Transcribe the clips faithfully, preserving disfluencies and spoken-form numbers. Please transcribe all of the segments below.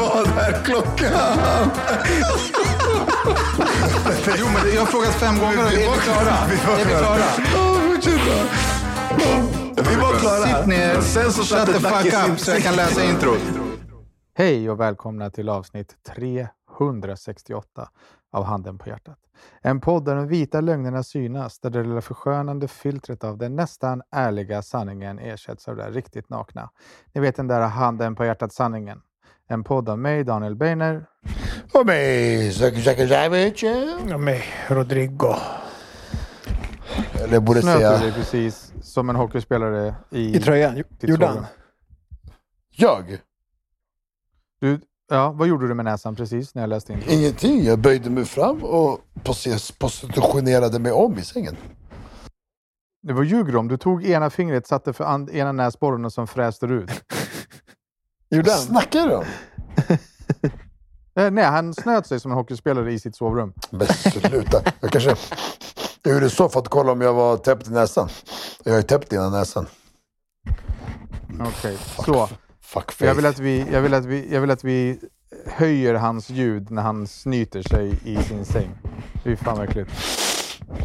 Vad är klockan? Jo, men jag har frågat fem gånger och vi var klara. Vi var klara. Vi var klara. Sitt ner, sen så shut the fuck up så jag kan läsa introt. Hej och välkomna till avsnitt trehundrasextioåtta av Handen på hjärtat. En podd där de vita lögnerna synas, där det lilla förskönande filtret av den nästan ärliga sanningen ersätts av det riktigt nakna. Ni vet den där Handen på hjärtat-sanningen. En podd av mig, Daniel Bäner. Och mig, Och mig, Rodrigo. Eller borde säga... Snöpade precis som en hockeyspelare i... I tröjan, gjorde han. Jag? Du, ja, vad gjorde du med näsan precis när jag läste in? Ingenting, jag böjde mig fram och positionerade mig om i sängen. Det var ljuger om, du tog ena fingret, satte för and- ena näsborren och som fräste ut. Vad snackar du om? Nej, han snöt sig som en hockeyspelare i sitt sovrum. Men sluta. Jag kanske... Jag gjorde så för att kolla om jag var täppt i näsan. Jag är täppt i näsan. Okej, okay, så. Fuck face. Jag vill att vi, jag vill att vi, jag vill att vi höjer hans ljud när han snyter sig i sin säng. Det är fan verkligt.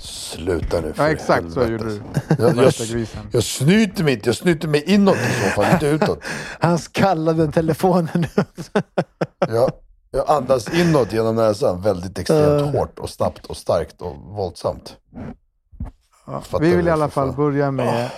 Sluta nu för ja, exakt helvete. Så gjorde du. Jag, jag, jag snyter mig inte. Jag snyter mig inåt i så fall, inte utåt. Han skallade den telefonen ut. Ja, jag andas inåt genom näsan väldigt extremt uh. hårt och snabbt och starkt och våldsamt. Ja, vi vill i alla fall börja med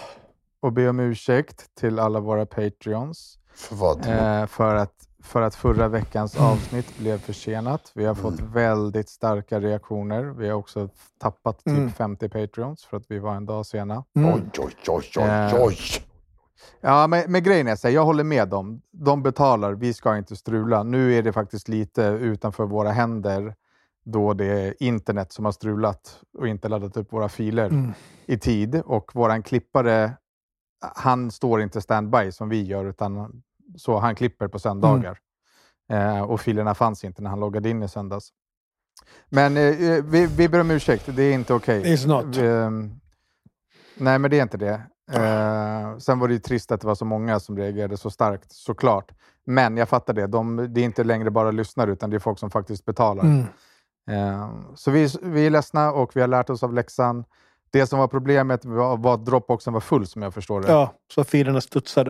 oh. att be om ursäkt till alla våra Patreons. För vad? Eh, för att För att förra veckans avsnitt blev försenat. Vi har fått mm. väldigt starka reaktioner. Vi har också tappat typ mm. femtio Patreons för att vi var en dag sena. Mm. Oj, oj, oj, oj, oj. Eh, ja, men, men grejen är så här, jag håller med dem. De betalar, vi ska inte strula. Nu är det faktiskt lite utanför våra händer då det är internet som har strulat och inte laddat upp våra filer mm. i tid. Och våran klippare, han står inte standby som vi gör utan... Så han klipper på söndagar. Mm. Eh, och filerna fanns inte när han loggade in i söndags. Men eh, vi, vi ber om ursäkt. Det är inte okej. Okay. It's not. Vi, eh, nej, men det är inte det. Eh, sen var det ju trist att det var så många som reagerade så starkt. Såklart. Men jag fattar det. De, det är inte längre bara lyssnare utan det är folk som faktiskt betalar. Mm. Eh, så vi, vi är ledsna och vi har lärt oss av läxan. Det som var problemet var, var att Dropboxen var full som jag förstår det. Ja, så filerna studsade.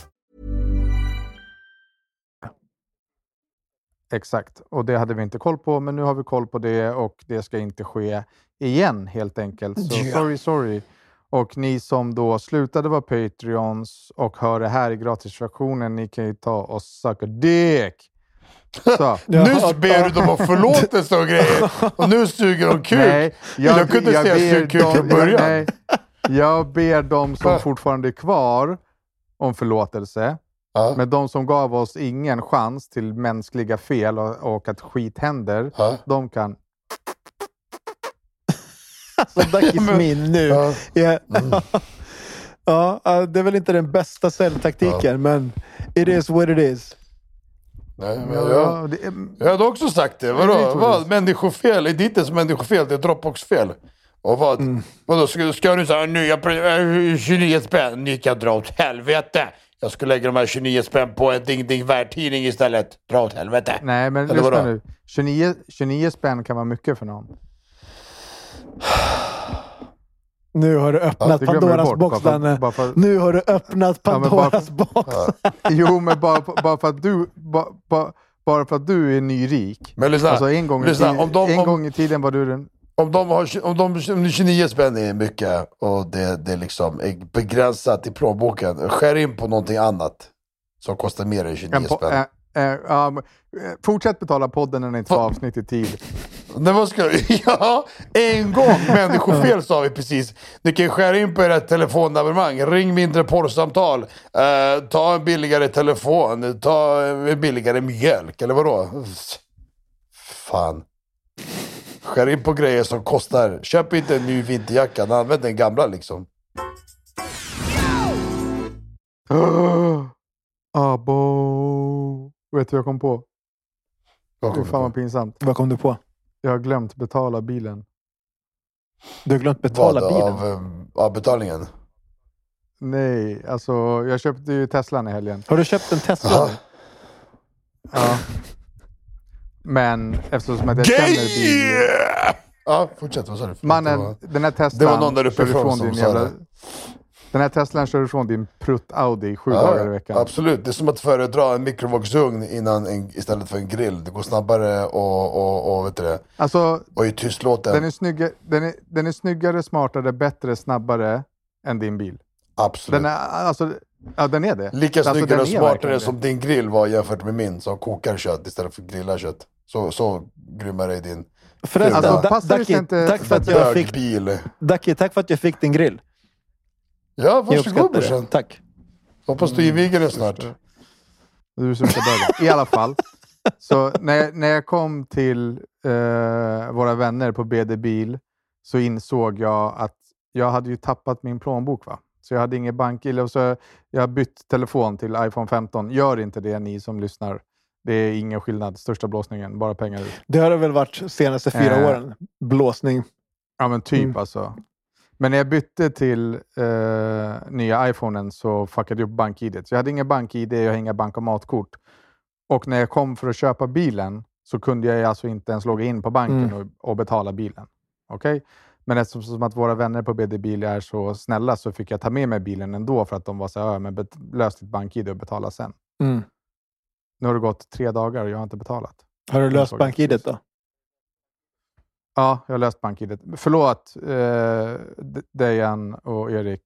Exakt, och det hade vi inte koll på, men nu har vi koll på det och det ska inte ske igen helt enkelt. Så yeah. sorry, sorry. Och ni som då slutade vara Patreons och hör det här i gratisversionen, ni kan ju ta och söka dick. Så. Nu ber du dem om förlåtelse och grejer, och nu suger de kuk. Nej, jag, jag kunde jag säga sug kuk från början. Nej, jag ber dem som fortfarande är kvar om förlåtelse. Uh. Men de som gav oss ingen chans till mänskliga fel och, och att skit händer, uh. de kan... Så Duckys min nu. Uh. Yeah. Mm. Ja, det är väl inte den bästa säljtaktiken, uh. men it is what it is. Nej, men jag, ja, det är, jag hade också sagt det. Vadå? Det vad? Människofel? Är det inte som människofel? Det är Dropbox-fel. Och vad? Mm. Vadå? Ska, ska du säga nya äh, tjugonio spänn? Ni kan dra åt helvete. Jag skulle lägga de här tjugonio spänn på en ding ding värdtidning istället. Dra åt helvete. Nej, men lyssna nu. tjugonio, tjugonio spänn kan vara mycket för någon. Nu har du öppnat ja, Pandoras bort, box, Danne. Nu har du öppnat Pandoras ja, box. Ja. Jo, men bara, bara, för att du, bara, bara för att du är nyrik. Men lyssna, alltså, en gång, lyssna, i, om de, en om, gång i tiden var du den... Om de har om de, om tjugonio spänn är mycket och det, det liksom är begränsat i plånboken. Skär in på någonting annat som kostar mer än tjugonio spänn. Äh, Uh, um, fortsätt betala podden när ni inte får avsnitt i tid. Det var ska ja, en gång människofel sa vi precis. Ni kan skära in på era telefonabonnemang. Ring mindre porrsamtal. Uh, ta en billigare telefon. Ta en billigare mjölk. Eller vadå? Fan. Skär in på grejer som kostar. Köp inte en ny vinterjacka. Använd den gamla liksom. Uh, abo. Vet du vad jag kom på? Vad kom, det fan var pinsamt. Vad kom du på? Jag har glömt betala bilen. Du har glömt betala vad, bilen? Av, av betalningen? Nej, alltså jag köpte ju Teslan i helgen. Har du köpt en Tesla? Ja. ja. Men eftersom att jag känner bilen... Ja, fortsätt. Vad sa du? Mannen, den här Teslan... Det var någon där uppifrån som sa det. Den här Teslan kör från din prutt Audi sju ja, dagar i veckan. Absolut, det är som att föredra en mikrovågsugn innan en, istället för en grill. Det går snabbare och, och, och vet du det. Alltså, och i tystlåten. Den är, snygga, den, är, den är snyggare, smartare, bättre, snabbare än din bil. Absolut. Den är, alltså, ja, den är det. Lika alltså, snyggare och smartare som din grill var jämfört med min som kokar kött istället för grillar kött. Så, så grymmare är din. Förresten, alltså, da, Ducky, inte, tack, för att jag fick, Ducky, tack för att jag fick din grill. Ja, varsågod brorsan. Tack. Hoppas du inviger det snart. Du ska börja. I alla fall. Så när, när jag kom till eh, våra vänner på B D Bil så insåg jag att jag hade ju tappat min plånbok va. Så jag hade ingen bank-I D och så jag har bytt telefon till iPhone femton. Gör inte det ni som lyssnar. Det är ingen skillnad. Största blåsningen. Bara pengar ut. Det har det väl varit senaste fyra eh, åren. Blåsning. Ja men typ mm. alltså. Men när jag bytte till eh, nya iPhonen så fuckade jag upp bank-I D. Så jag hade ingen bank-I D, jag hade inga bankomatkort. Och när jag kom för att köpa bilen så kunde jag alltså inte ens logga in på banken mm. och, och betala bilen. Okej? Okay? Men eftersom som att våra vänner på B D Bil är så snälla så fick jag ta med mig bilen ändå för att de var så här, men bet- lös ditt bank-I D och betala sen. Mm. Nu har det gått tre dagar och jag har inte betalat. Har du löst bank-I D då? Ja, jag har löst bank-I D. Förlåt eh, Dejan och Erik.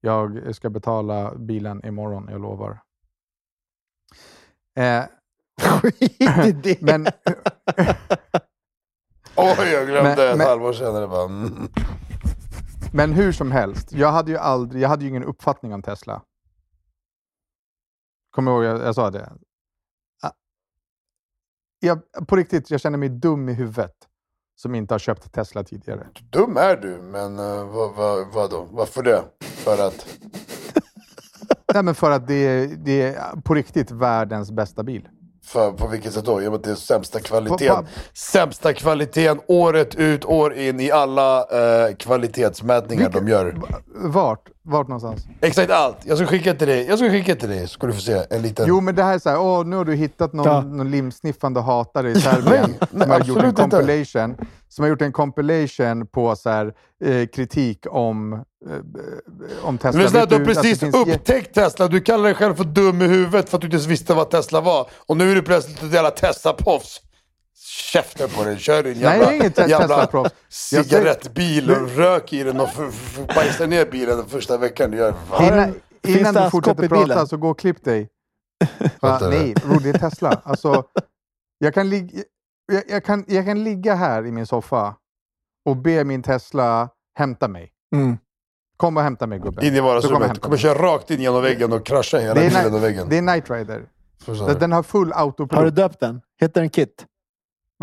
Jag ska betala bilen imorgon, jag lovar. Eh, Skit i det. Men, oj, jag glömde men, ett halvår senare bara. Mm. Men hur som helst. Jag hade ju aldrig, jag hade ju ingen uppfattning om Tesla. Kommer ihåg, jag, jag sa det. Jag, på riktigt, jag känner mig dum i huvudet. Som inte har köpt Tesla tidigare. Dum är du, men uh, vad, vad, vad då? Varför det? För att? Nej, men för att det är, det är på riktigt världens bästa bil. För, på vilket sätt då? Jag att det är sämsta kvaliteten. På, på... Sämsta kvaliteten året ut, år in i alla uh, kvalitetsmätningar vilket... de gör. Vart? Vart någonstans? Exakt allt. Jag ska skicka till dig. Jag ska skicka till dig så ska du få se en liten... Jo, men det här är så här. Åh, nu har du hittat någon, ja. någon limsniffande hatare i Serbien. Ja, som har gjort en compilation. Inte. Som har gjort en compilation på så här, eh, kritik om, eh, om Tesla. Men så här, du har precis finns... upptäckt Tesla. Du kallar dig själv för dum i huvudet för att du inte visste vad Tesla var. Och nu är du plötsligt ett jävla Tesla-proffs. Käften på dig, kör din jävla, Nej, inte jävla cigarettbil och rök i den och f- f- bajsar ner bilen den första veckan du gör. Innan, innan du fortsätter prata bilen? Så gå och klipp dig. Va? Nej, bro, det är Tesla. Alltså, jag, kan lig- jag, jag, kan, jag kan ligga här i min soffa och be min Tesla hämta mig. Mm. Kom och hämta mig, gubben. In i vardagsrummet. Du kommer köra rakt in genom väggen och krascha hela bilen na- och väggen. Det är Night Rider. Den, den har full autopilot. Har du döpt den? Heter den Kit?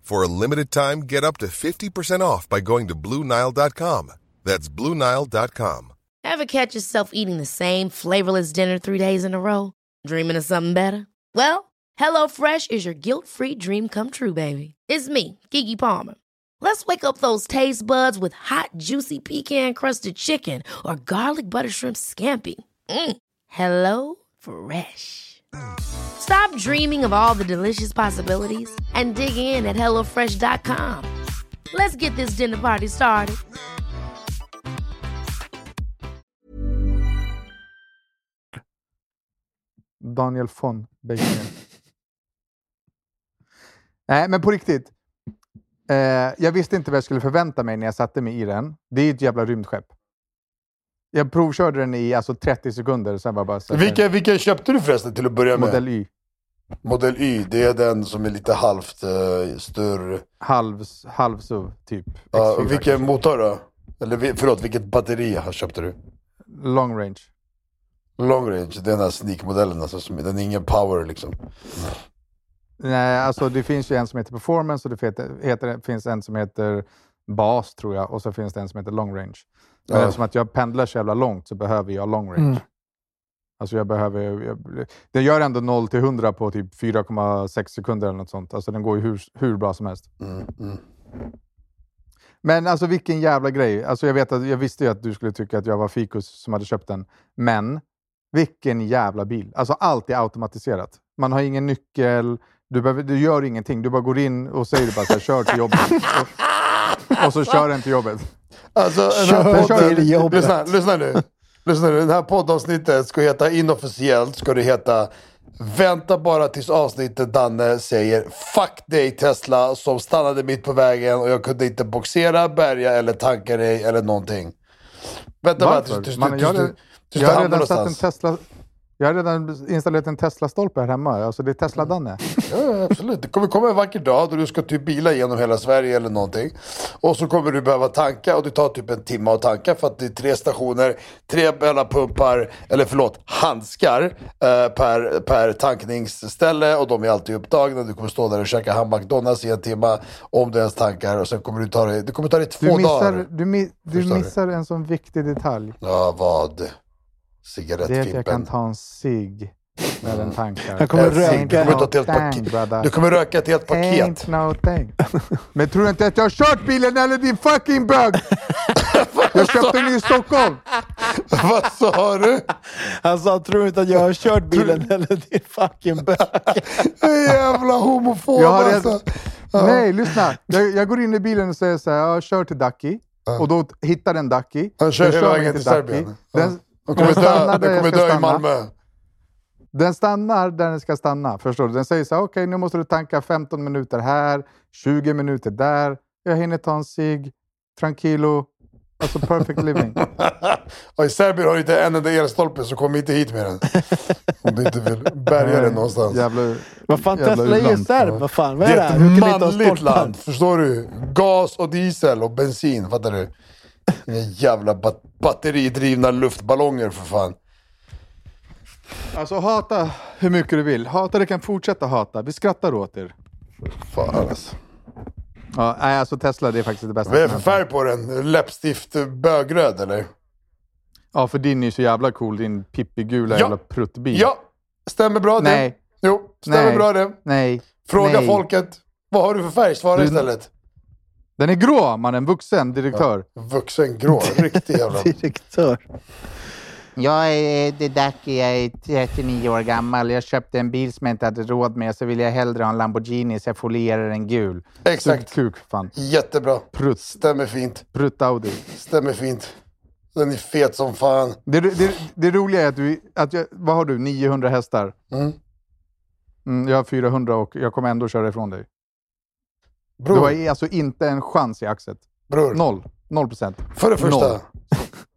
For a limited time, get up to fifty percent off by going to Blue Nile dot com. That's Blue Nile dot com. Ever catch yourself eating the same flavorless dinner three days in a row? Dreaming of something better? Well, HelloFresh is your guilt-free dream come true, baby. It's me, Keke Palmer. Let's wake up those taste buds with hot, juicy pecan-crusted chicken or garlic butter shrimp scampi. Mm. Hello Fresh. Stop dreaming of all the delicious possibilities and dig in at hello fresh dot com. Let's get this dinner party started. Daniel von Bäner. Nej, men på riktigt. Eh, jag visste inte vad jag skulle förvänta mig när jag satte mig i den. Det är ett jävla rymdskepp. Jag provkörde den i alltså trettio sekunder. Sen var bara så här. Vilken, vilken köpte du förresten till att börja med? Modell Y. Modell Y, det är den som är lite halvt uh, större. Halvs, halvsuv typ. Uh, och vilken motor då? Eller förlåt, vilket batteri köpte du? Long range. Long range, det är den här sneak-modellen alltså, den är ingen power liksom. Nej, alltså det finns ju en som heter performance och det heter, det finns en som heter bas tror jag och så finns det en som heter long range. Men ja. Eftersom att jag pendlar så jävla långt så behöver jag long range. Mm. Alltså jag behöver... Jag, det gör ändå noll till hundra på typ fyra komma sex sekunder eller något sånt. Alltså den går ju hur, hur bra som helst. Mm. Mm. Men alltså vilken jävla grej. Alltså jag, vet att, jag visste ju att du skulle tycka att jag var fikus som hade köpt den. Men vilken jävla bil. Alltså allt är automatiserat. Man har ingen nyckel. Du, behöver, du gör ingenting. Du bara går in och säger bara så här, kör till jobbet. Och, och så kör den till jobbet. Alltså, kör podden, till jobbet. Lyssna, lyssna nu. Lyssna nu. Den här poddavsnittet ska heta inofficiellt. Ska det heta... Vänta bara tills avsnittet Danne säger fuck dig Tesla som stannade mitt på vägen och jag kunde inte boxera, bärga eller tanka dig eller någonting. Vänta bara tills, tills, Man, tills, jag, tills, tills jag, du hamnar någonstans. En Tesla, jag har redan installerat en Tesla-stolpe här hemma. Alltså det är Tesla Danne. Ja, absolut. Det kommer komma en vacker dag då du ska typ bila genom hela Sverige eller någonting. Och så kommer du behöva tanka och det tar typ en timme att tanka för att det är tre stationer, tre bella pumpar, eller förlåt, handskar eh, per, per tankningsställe och de är alltid upptagna. Du kommer stå där och käka han McDonalds i en timme om du ens tankar och sen kommer du ta det, det kommer ta dig två du missar, dagar. Du, mi- du missar en sån viktig detalj. Ja, vad? Cigarettfippen. Det är att jag kan ta en cig när den tankar. Jag kommer röka. Du kommer, paket. Du kommer röka ett helt paket. Men tror du inte att jag har kört bilen eller din fucking bög? Jag köpte den i Stockholm. Vad sa du? Han sa, tror du inte att jag har kört bilen eller din fucking bög? Jävla homofob. Jag har alltså. ja. Nej, lyssna. Jag, jag går in i bilen och säger så här, jag kör till Ducky. Ja. Och då hittar den Ducky. Han kör hela vägen till Serbien. Den kommer dö, den kommer dö i Malmö. Den stannar där den ska stanna, förstår du? Den säger så här, okej, okay, nu måste du tanka femton minuter här, tjugo minuter där. Jag hinner ta en cig, tranquilo, alltså perfect living. Och i Serbien har du inte en enda elstolpe så kom inte hit med den. Om du inte vill bärga den någonstans. Jävla, vad fan, Tesla är ju serb, vad fan, vad är det här? Det är ett manligt land, förstår du? Gas och diesel och bensin, fattar du? Jävla bat- batteridrivna luftballonger för fan. Alltså hata hur mycket du vill. Hata, det kan fortsätta hata. Vi skrattar åt er. Fan alltså. Ja, nej, alltså Tesla, det är faktiskt det bästa. Vad är för färg på den? Läppstift bögröd eller? Ja, för din är ju så jävla cool. Din pippigula ja. jävla pruttbil. Ja, stämmer bra det. Nej. Jo, stämmer nej. bra det. Nej. Fråga nej. folket. Vad har du för färg? Svara du... istället. Den är grå, man, en vuxen direktör. Ja, vuxen grå, riktigt jävla. Direktör. Jag är det Ducky, jag är trettionio år gammal. Jag köpte en bil som jag inte hade råd med. Så vill jag hellre ha en Lamborghini så jag folierar en gul. Exakt. Kuk, fan. Jättebra. Prutt. Stämmer fint. Prutt Audi. Stämmer fint. Den är fet som fan. Det, det, det roliga är att du... Att jag, vad har du? niohundra hästar? Mm. Mm, jag har fyrahundra och jag kommer ändå köra ifrån dig. Bror. Du har alltså inte en chans i axet. Bror. Noll. Noll procent. För det första. Noll.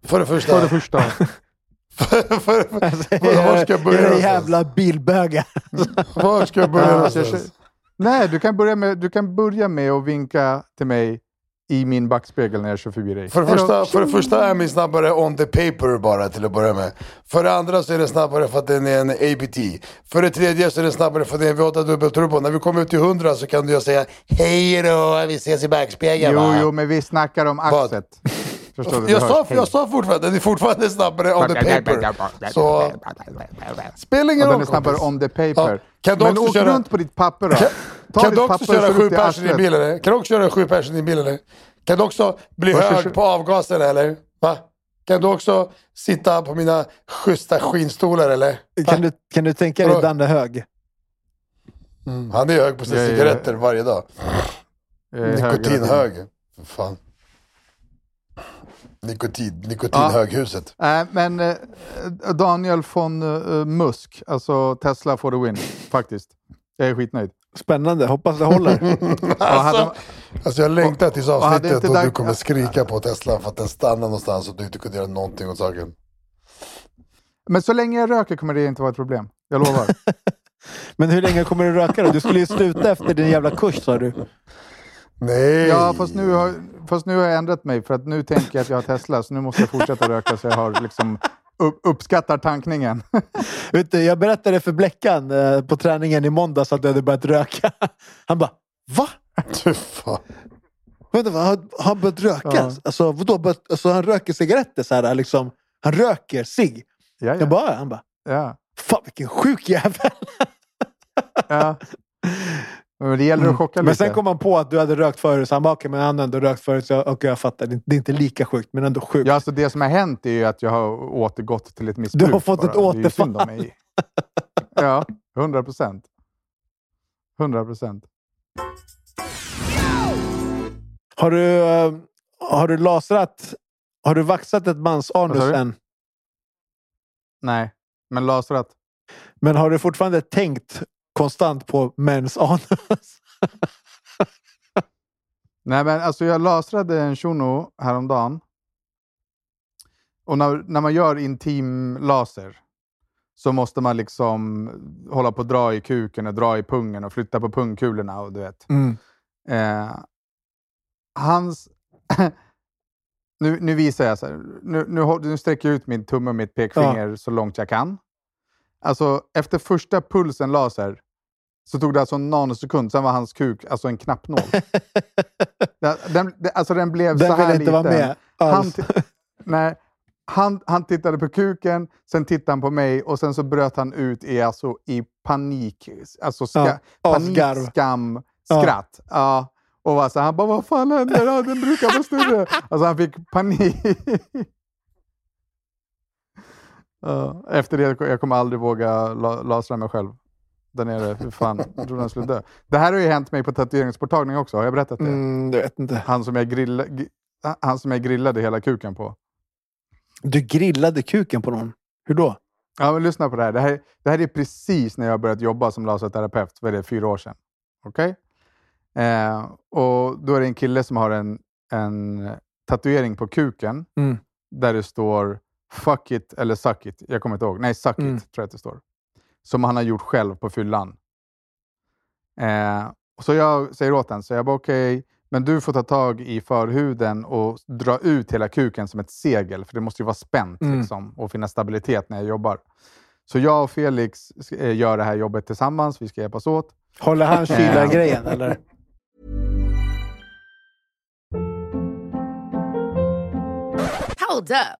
För det första. För det första. för, för, för, alltså, var ska jag börja? Era jävla bilbögar. Var ska jag börja? Alltså, jag, Nej, du kan börja med, du kan börja med att vinka till mig i min backspegel när jag kör förbi dig. För det första, för det första är min snabbare on the paper bara till att börja med. För det andra så är det snabbare för att den är en A B T. För det tredje så är det snabbare för att det är en V åtta dubbelturbo. När vi kommer ut till hundra så kan du säga hej då, vi ses i backspegeln. Jo, va? Jo, men vi snackar om axet. Förstår du? Jag, sa, jag sa fortfarande, det är fortfarande snabbare on the paper. Så spelar ingen roll. Den är snabbare on the paper. Kan du men åk köra... runt på ditt papper då. Kan, kan du också köra sju personer i bilen eller? Kan du också köra sju personer i bilen eller? Kan du också bli var, hög tjugo på avgasen eller? Va? Kan du också sitta på mina schyssta skinnstolar eller? Kan du, kan du tänka dig Danne hög? Mm. Han är hög på sina jag cigaretter är... varje dag. Nikotin hög. Fan. Nikotin, nikotinhöghuset. Ja. Äh, men eh, Daniel von eh, Musk, alltså Tesla for the win, faktiskt. Jag är skitnöjd. Spännande, hoppas det håller. alltså, hade, alltså jag längtar tills avsnittet och, och du kommer skrika på Tesla för att den stannar någonstans och du inte kunde göra någonting åt saken. Men så länge jag röker kommer det inte vara ett problem. Jag lovar. Men hur länge kommer du röka då? Du skulle ju sluta efter din jävla kurs, sa du. Nej. Ja, fast nu, har, fast nu har jag ändrat mig för att nu tänker jag att jag har Tesla så nu måste jag fortsätta röka så jag har liksom upp, uppskattar tankningen. Vet du, jag berättade för Bläckan eh, på träningen i måndags att jag hade börjat röka. Han bara, va? Du fan. Vänta, han har börjat röka? Ja. Alltså, vadå? Börjat, alltså, han röker cigaretter så här liksom. Han röker sig. Ja, ja. Jag bara, han bara, ja. Fan vilken sjuk jävel. Ja. Men det gäller att chocka mm. lite. Men sen kom man på att du hade rökt förut. Så han bara, okej, men han har ändå rökt förut. Så jag, okej, jag fattar, det är inte lika sjukt, men ändå sjukt. Ja, alltså det som har hänt är ju att jag har återgått till ett missbruk. Du har fått bara. Ett återfall. Det är ju synd om mig. Ja, hundra procent. Hundra procent. Har du, har du lasrat, har du vaxat ett mans anus än? Nej, men lasrat. Men har du fortfarande tänkt konstant på mäns anus? Nej, men alltså jag lasrade en shuno häromdagen. Och när, när man gör intim laser så måste man liksom hålla på att dra i kuken och dra i pungen och flytta på pungkulorna och du vet. Mm. Eh, hans... nu, nu visar jag så här. Nu, nu, nu sträcker jag ut min tumme och mitt pekfinger ja. Så långt jag kan. Alltså efter första pulsen laser så tog det alltså en nanosekund. Sen var hans kuk, alltså en knappnål. den, den, alltså den blev den så här liten. Den ville inte vara med. T- nej, han, han tittade på kuken. Sen tittade han på mig. Och sen så bröt han ut i, alltså, i panik. Alltså ska, ja, panik, skam, skratt. Ja. Ja. Och alltså, han bara, vad fan händer? Ja, den brukar vara större. Alltså han fick panik. Uh, efter det, jag kommer aldrig våga la- lasra mig själv. Där nere, hur fan, jag tror den skulle dö. Det här har ju hänt mig på tatueringsporttagning också. Har jag berättat det? Mm, det vet inte. Han som, jag grilla- g- han som jag grillade hela kuken på. Du grillade kuken på någon? Hur då? Ja, men lyssna på det här. Det här, det här är precis när jag börjat jobba som laserterapeut. Vad är det? Fyra år sedan. Okej? Okay? Eh, och då är det en kille som har en, en tatuering på kuken. Mm. Där det står... fuck it eller suck it. Jag kommer inte ihåg. Nej, suck mm. it tror jag att det står. Som han har gjort själv på fyllan. Eh, så jag säger åt den. Så jag bara okej. Okay, men du får ta tag i förhuden. Och dra ut hela kuken som ett segel. För det måste ju vara spänt mm. liksom. Och finna stabilitet när jag jobbar. Så jag och Felix gör det här jobbet tillsammans. Vi ska hjälpas åt. Håller han kyla grejen eller? Hold up.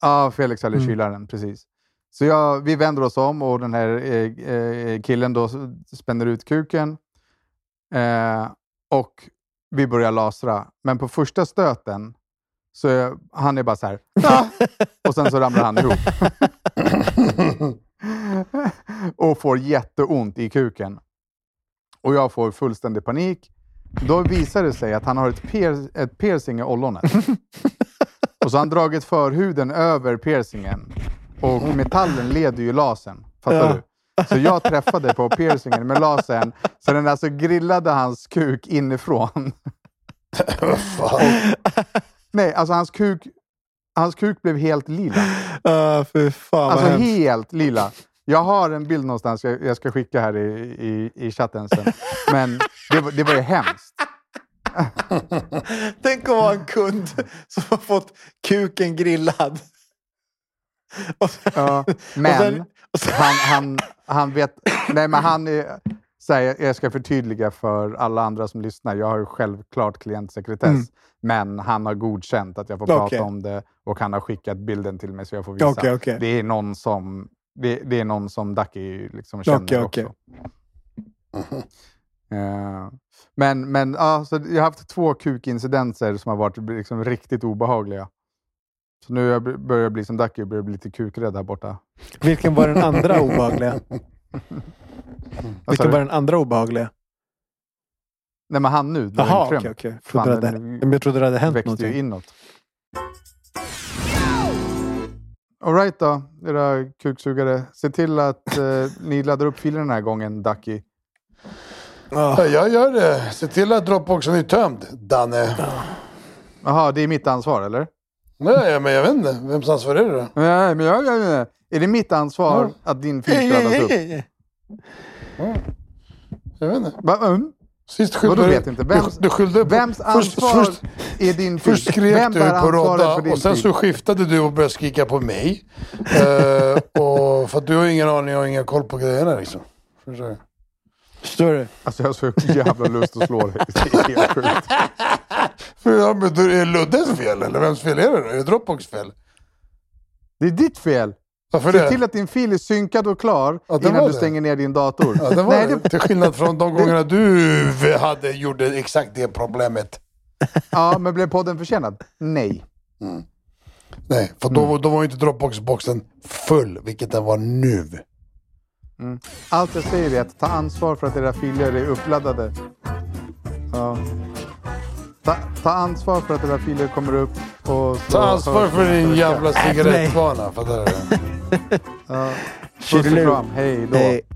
Ja, Felix hade mm. kylaren, precis. Så jag, vi vänder oss om och den här eh, killen då spänner ut kuken. Eh, och vi börjar lasra. Men på första stöten så är, han är bara så här. Ah! Och sen så ramlar han ihop. Och får jätteont i kuken. Och jag får fullständig panik. Då visar det sig att han har ett, pier- ett piercing i ollonet. Och så har han dragit förhuden över piercingen. Och metallen leder ju lasen. Fattar ja. du? Så jag träffade på piercingen med lasen. Så den alltså grillade hans kuk inifrån. Och, nej, alltså hans kuk... Hans kuk blev helt lila. Uh, för fan, alltså helt lila. Jag har en bild någonstans. Jag, jag ska skicka här i, i, i chatten sen. Men det, det var ju hemskt. Tänk om vara en kund som har fått kuken grillad. Och sen, ja, men och sen, och sen. Han, han, han vet... Nej, men han är... Så här, jag ska förtydliga för alla andra som lyssnar. Jag har ju självklart klientsekretess. Mm. Men han har godkänt att jag får prata okay. om det. Och han har skickat bilden till mig så jag får visa. Okay, okay. Det är någon som... Det, det är någon som Ducky liksom känner okay, okay. också. Uh, men men alltså, jag har haft två kukincidenser som har varit liksom riktigt obehagliga. Så nu jag börjar jag bli som Ducky och börjar bli lite kukrädd här borta. Vilken var den andra obehagliga? Vilken var den andra obehagliga? Nej, men han nu. Jaha, okej, okej. Jag trodde det hade hänt växte någonting. Ju inåt. All right då, era kuksugare. Se till att eh, ni laddar upp filen den här gången, Ducky. Oh. Ja, jag gör det. Se till att Dropboxen är tömd, Danne. Jaha, det är mitt ansvar, eller? Nej, men jag vet inte. Vems ansvar är det då? Nej, men jag, jag, jag. Är det mitt ansvar mm. att din fil ska laddas upp? Mm. Jag vet inte. Va, um? Sist skyllde du, vet inte. Vems, du skyllde på, vems ansvar först, är din fil? Först skrek Vem du på Rodda och sen så skiftade du och började skrika på mig. uh, och för att du har ingen aning och ingen koll på grejerna liksom. Förstår du? Alltså jag har så jävla lust att slå dig. Det är helt sjukt. Ja, men du är Luddes fel eller vems fel är det då? Är det Dropbox fel? Det är ditt fel. Varför Se det? till att din fil är synkad och klar ja, innan du stänger det. ner din dator. Ja, det var Nej, det. Till skillnad från de gångerna du hade gjorde exakt det problemet. Ja, men blev podden försenad? Nej. Mm. Nej, för då, mm. då var ju inte Dropbox-boxen full, vilket den var nu. Mm. Allt jag säger är att ta ansvar för att era filer är uppladdade. Ja. Ta, ta ansvar för att era filer kommer upp. Och ta ansvar för din jävla cigarettvana. Fattar du det? Ja. Puss och kram. Hej då. Hej.